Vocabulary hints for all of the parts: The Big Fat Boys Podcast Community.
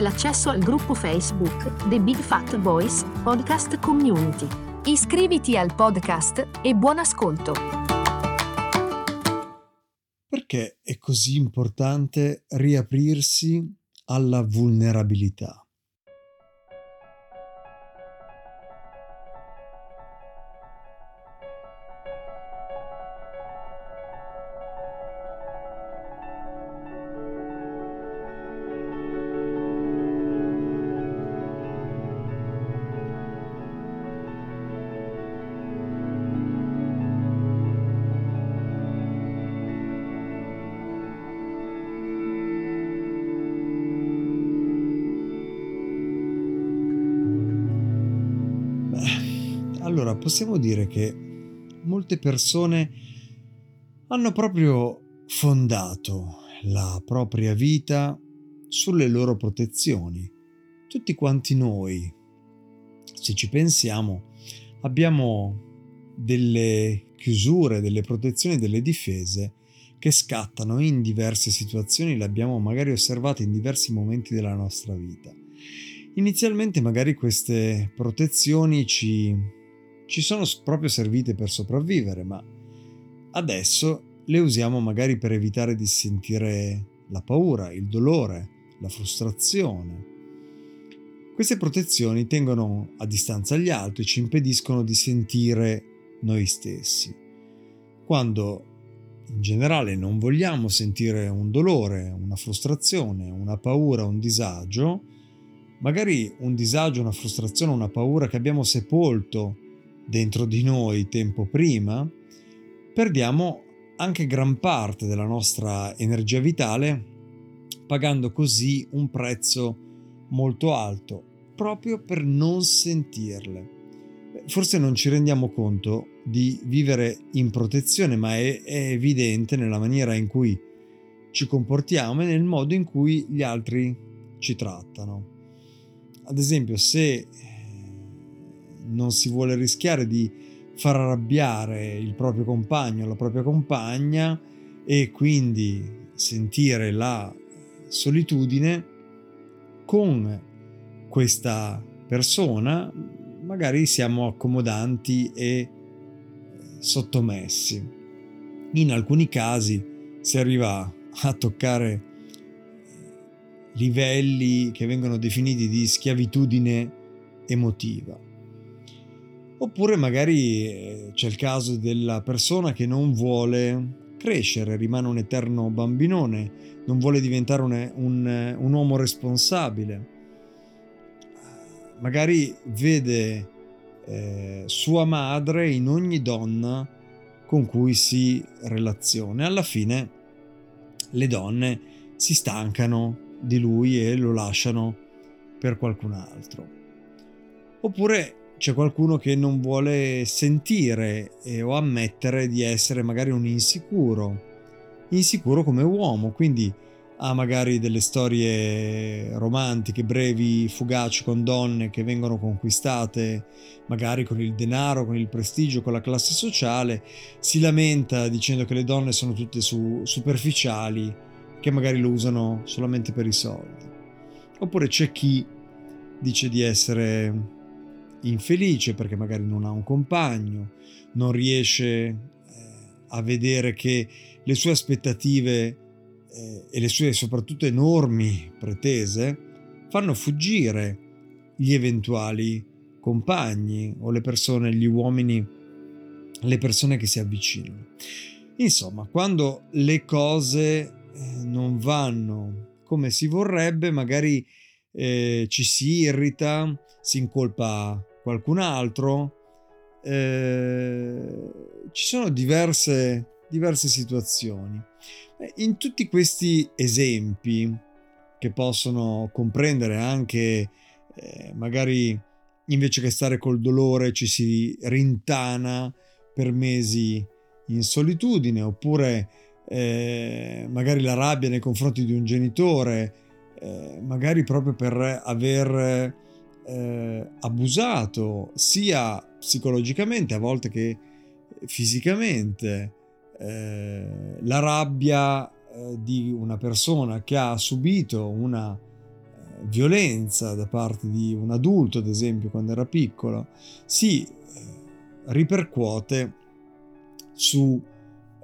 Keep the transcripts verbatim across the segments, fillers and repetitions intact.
l'accesso al gruppo Facebook The Big Fat Boys Podcast Community. Iscriviti al podcast e buon ascolto! Perché è così importante riaprirsi alla vulnerabilità? Allora, possiamo dire che molte persone hanno proprio fondato la propria vita sulle loro protezioni. Tutti quanti noi, se ci pensiamo, abbiamo delle chiusure, delle protezioni, delle difese che scattano in diverse situazioni, le abbiamo magari osservate in diversi momenti della nostra vita. Inizialmente magari queste protezioni ci... ci sono proprio servite per sopravvivere, ma adesso le usiamo magari per evitare di sentire la paura, il dolore, la frustrazione. Queste protezioni tengono a distanza gli altri, ci impediscono di sentire noi stessi. Quando in generale non vogliamo sentire un dolore, una frustrazione, una paura, un disagio, magari un disagio, una frustrazione, una paura che abbiamo sepolto dentro di noi tempo prima, perdiamo anche gran parte della nostra energia vitale, pagando così un prezzo molto alto proprio per non sentirle. Forse non ci rendiamo conto di vivere in protezione, ma è, è evidente nella maniera in cui ci comportiamo e nel modo in cui gli altri ci trattano. Ad esempio, se non si vuole rischiare di far arrabbiare il proprio compagno, la propria compagna, e quindi sentire la solitudine, con questa persona magari siamo accomodanti e sottomessi. In alcuni casi si arriva a toccare livelli che vengono definiti di schiavitudine emotiva. Oppure magari c'è il caso della persona che non vuole crescere, rimane un eterno bambinone, non vuole diventare un, un, un uomo responsabile. Magari vede eh, sua madre in ogni donna con cui si relaziona. Alla fine le donne si stancano di lui e lo lasciano per qualcun altro. Oppure c'è qualcuno che non vuole sentire eh, o ammettere di essere magari un insicuro, insicuro come uomo, quindi ha magari delle storie romantiche, brevi, fugaci, con donne che vengono conquistate, magari con il denaro, con il prestigio, con la classe sociale, si lamenta dicendo che le donne sono tutte su, superficiali, che magari lo usano solamente per i soldi. Oppure c'è chi dice di essere infelice perché magari non ha un compagno, non riesce eh, a vedere che le sue aspettative eh, e le sue soprattutto enormi pretese fanno fuggire gli eventuali compagni o le persone, gli uomini, le persone che si avvicinano. Insomma, quando le cose eh, non vanno come si vorrebbe, magari eh, ci si irrita, si incolpa qualcun altro, eh, ci sono diverse, diverse situazioni. In tutti questi esempi che possono comprendere anche eh, magari invece che stare col dolore ci si rintana per mesi in solitudine, oppure eh, magari la rabbia nei confronti di un genitore, eh, magari proprio per aver eh, abusato sia psicologicamente a volte che fisicamente. Eh, la rabbia eh, di una persona che ha subito una eh, violenza da parte di un adulto, ad esempio quando era piccolo, si eh, ripercuote su,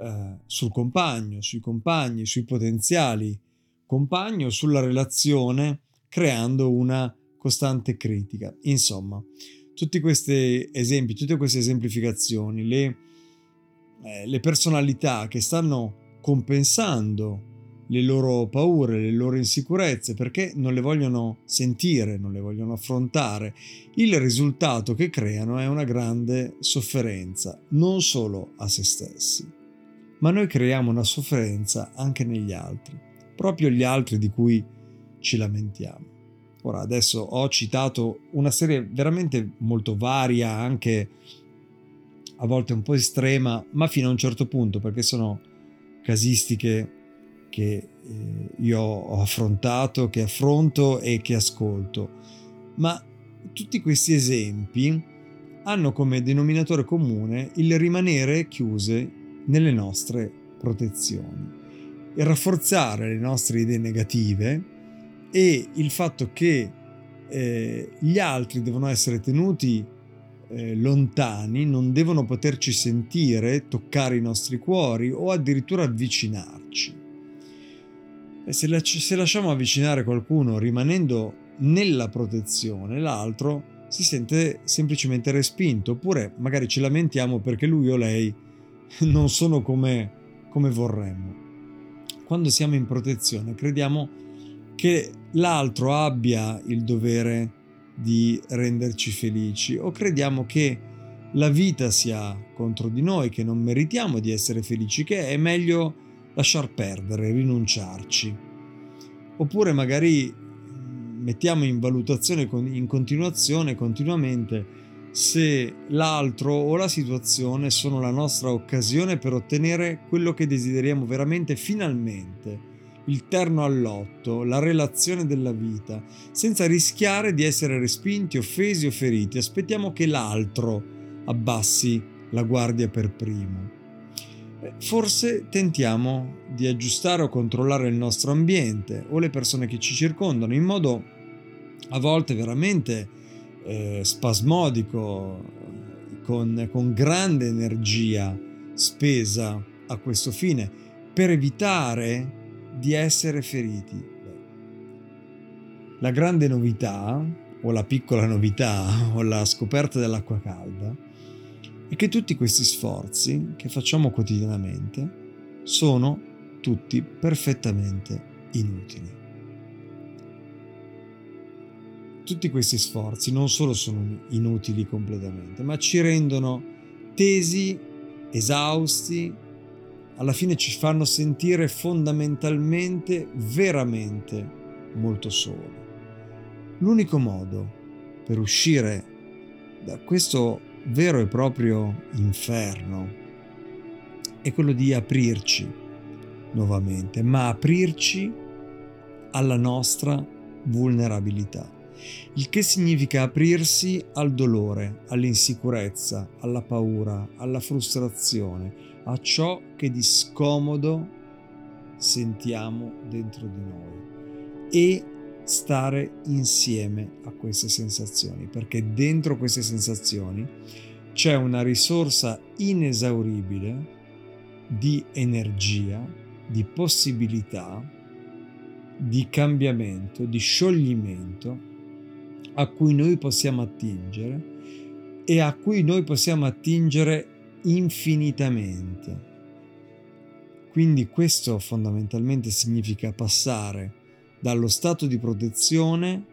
eh, sul compagno, sui compagni, sui potenziali compagni, sulla relazione, creando una costante critica. Insomma, tutti questi esempi, tutte queste esemplificazioni, le le personalità che stanno compensando le loro paure, le loro insicurezze, perché non le vogliono sentire, non le vogliono affrontare. Il risultato che creano è una grande sofferenza, non solo a se stessi, ma noi creiamo una sofferenza anche negli altri, proprio gli altri di cui ci lamentiamo. Ora, adesso ho citato una serie veramente molto varia, anche a volte un po' estrema, ma fino a un certo punto, perché sono casistiche che eh, io ho affrontato, che affronto e che ascolto. Ma tutti questi esempi hanno come denominatore comune il rimanere chiuse nelle nostre protezioni, il rafforzare le nostre idee negative e il fatto che eh, gli altri devono essere tenuti Eh, lontani, non devono poterci sentire, toccare i nostri cuori o addirittura avvicinarci. E se, la, se lasciamo avvicinare qualcuno rimanendo nella protezione, l'altro si sente semplicemente respinto, oppure magari ci lamentiamo perché lui o lei non sono come, come vorremmo. Quando siamo in protezione crediamo che l'altro abbia il dovere di renderci felici, o crediamo che la vita sia contro di noi, che non meritiamo di essere felici, che è meglio lasciar perdere, rinunciarci. Oppure magari mettiamo in valutazione in continuazione, continuamente, se l'altro o la situazione sono la nostra occasione per ottenere quello che desideriamo veramente, finalmente, il terno all'otto, la relazione della vita, senza rischiare di essere respinti, offesi o feriti. Aspettiamo che l'altro abbassi la guardia per primo. Forse tentiamo di aggiustare o controllare il nostro ambiente o le persone che ci circondano in modo a volte veramente eh, spasmodico, con, con grande energia spesa a questo fine, per evitare di essere feriti. La grande novità, o la piccola novità, o la scoperta dell'acqua calda, è che tutti questi sforzi che facciamo quotidianamente sono tutti perfettamente inutili. Tutti questi sforzi non solo sono inutili completamente, ma ci rendono tesi, esausti. Alla fine ci fanno sentire fondamentalmente, veramente molto soli. L'unico modo per uscire da questo vero e proprio inferno è quello di aprirci nuovamente, ma aprirci alla nostra vulnerabilità. Il che significa aprirsi al dolore, all'insicurezza, alla paura, alla frustrazione, a ciò che di scomodo sentiamo dentro di noi, e stare insieme a queste sensazioni, perché dentro queste sensazioni c'è una risorsa inesauribile di energia, di possibilità, di cambiamento, di scioglimento, a cui noi possiamo attingere e a cui noi possiamo attingere infinitamente. Quindi questo fondamentalmente significa passare dallo stato di protezione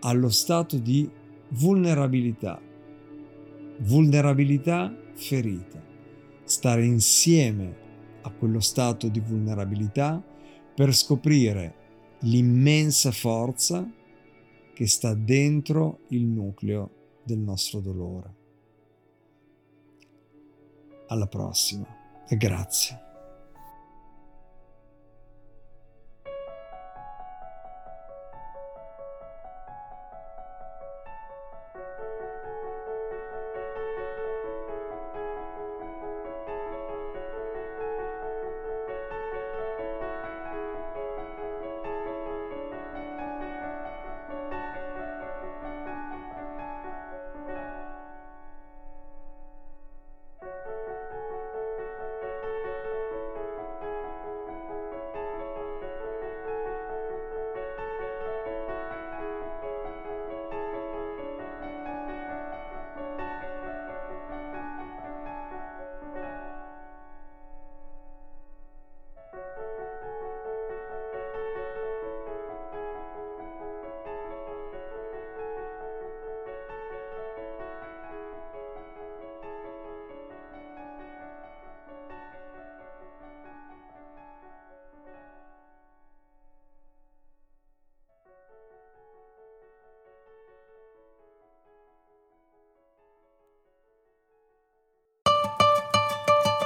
allo stato di vulnerabilità, vulnerabilità ferita, stare insieme a quello stato di vulnerabilità per scoprire l'immensa forza che sta dentro il nucleo del nostro dolore. Alla prossima e grazie.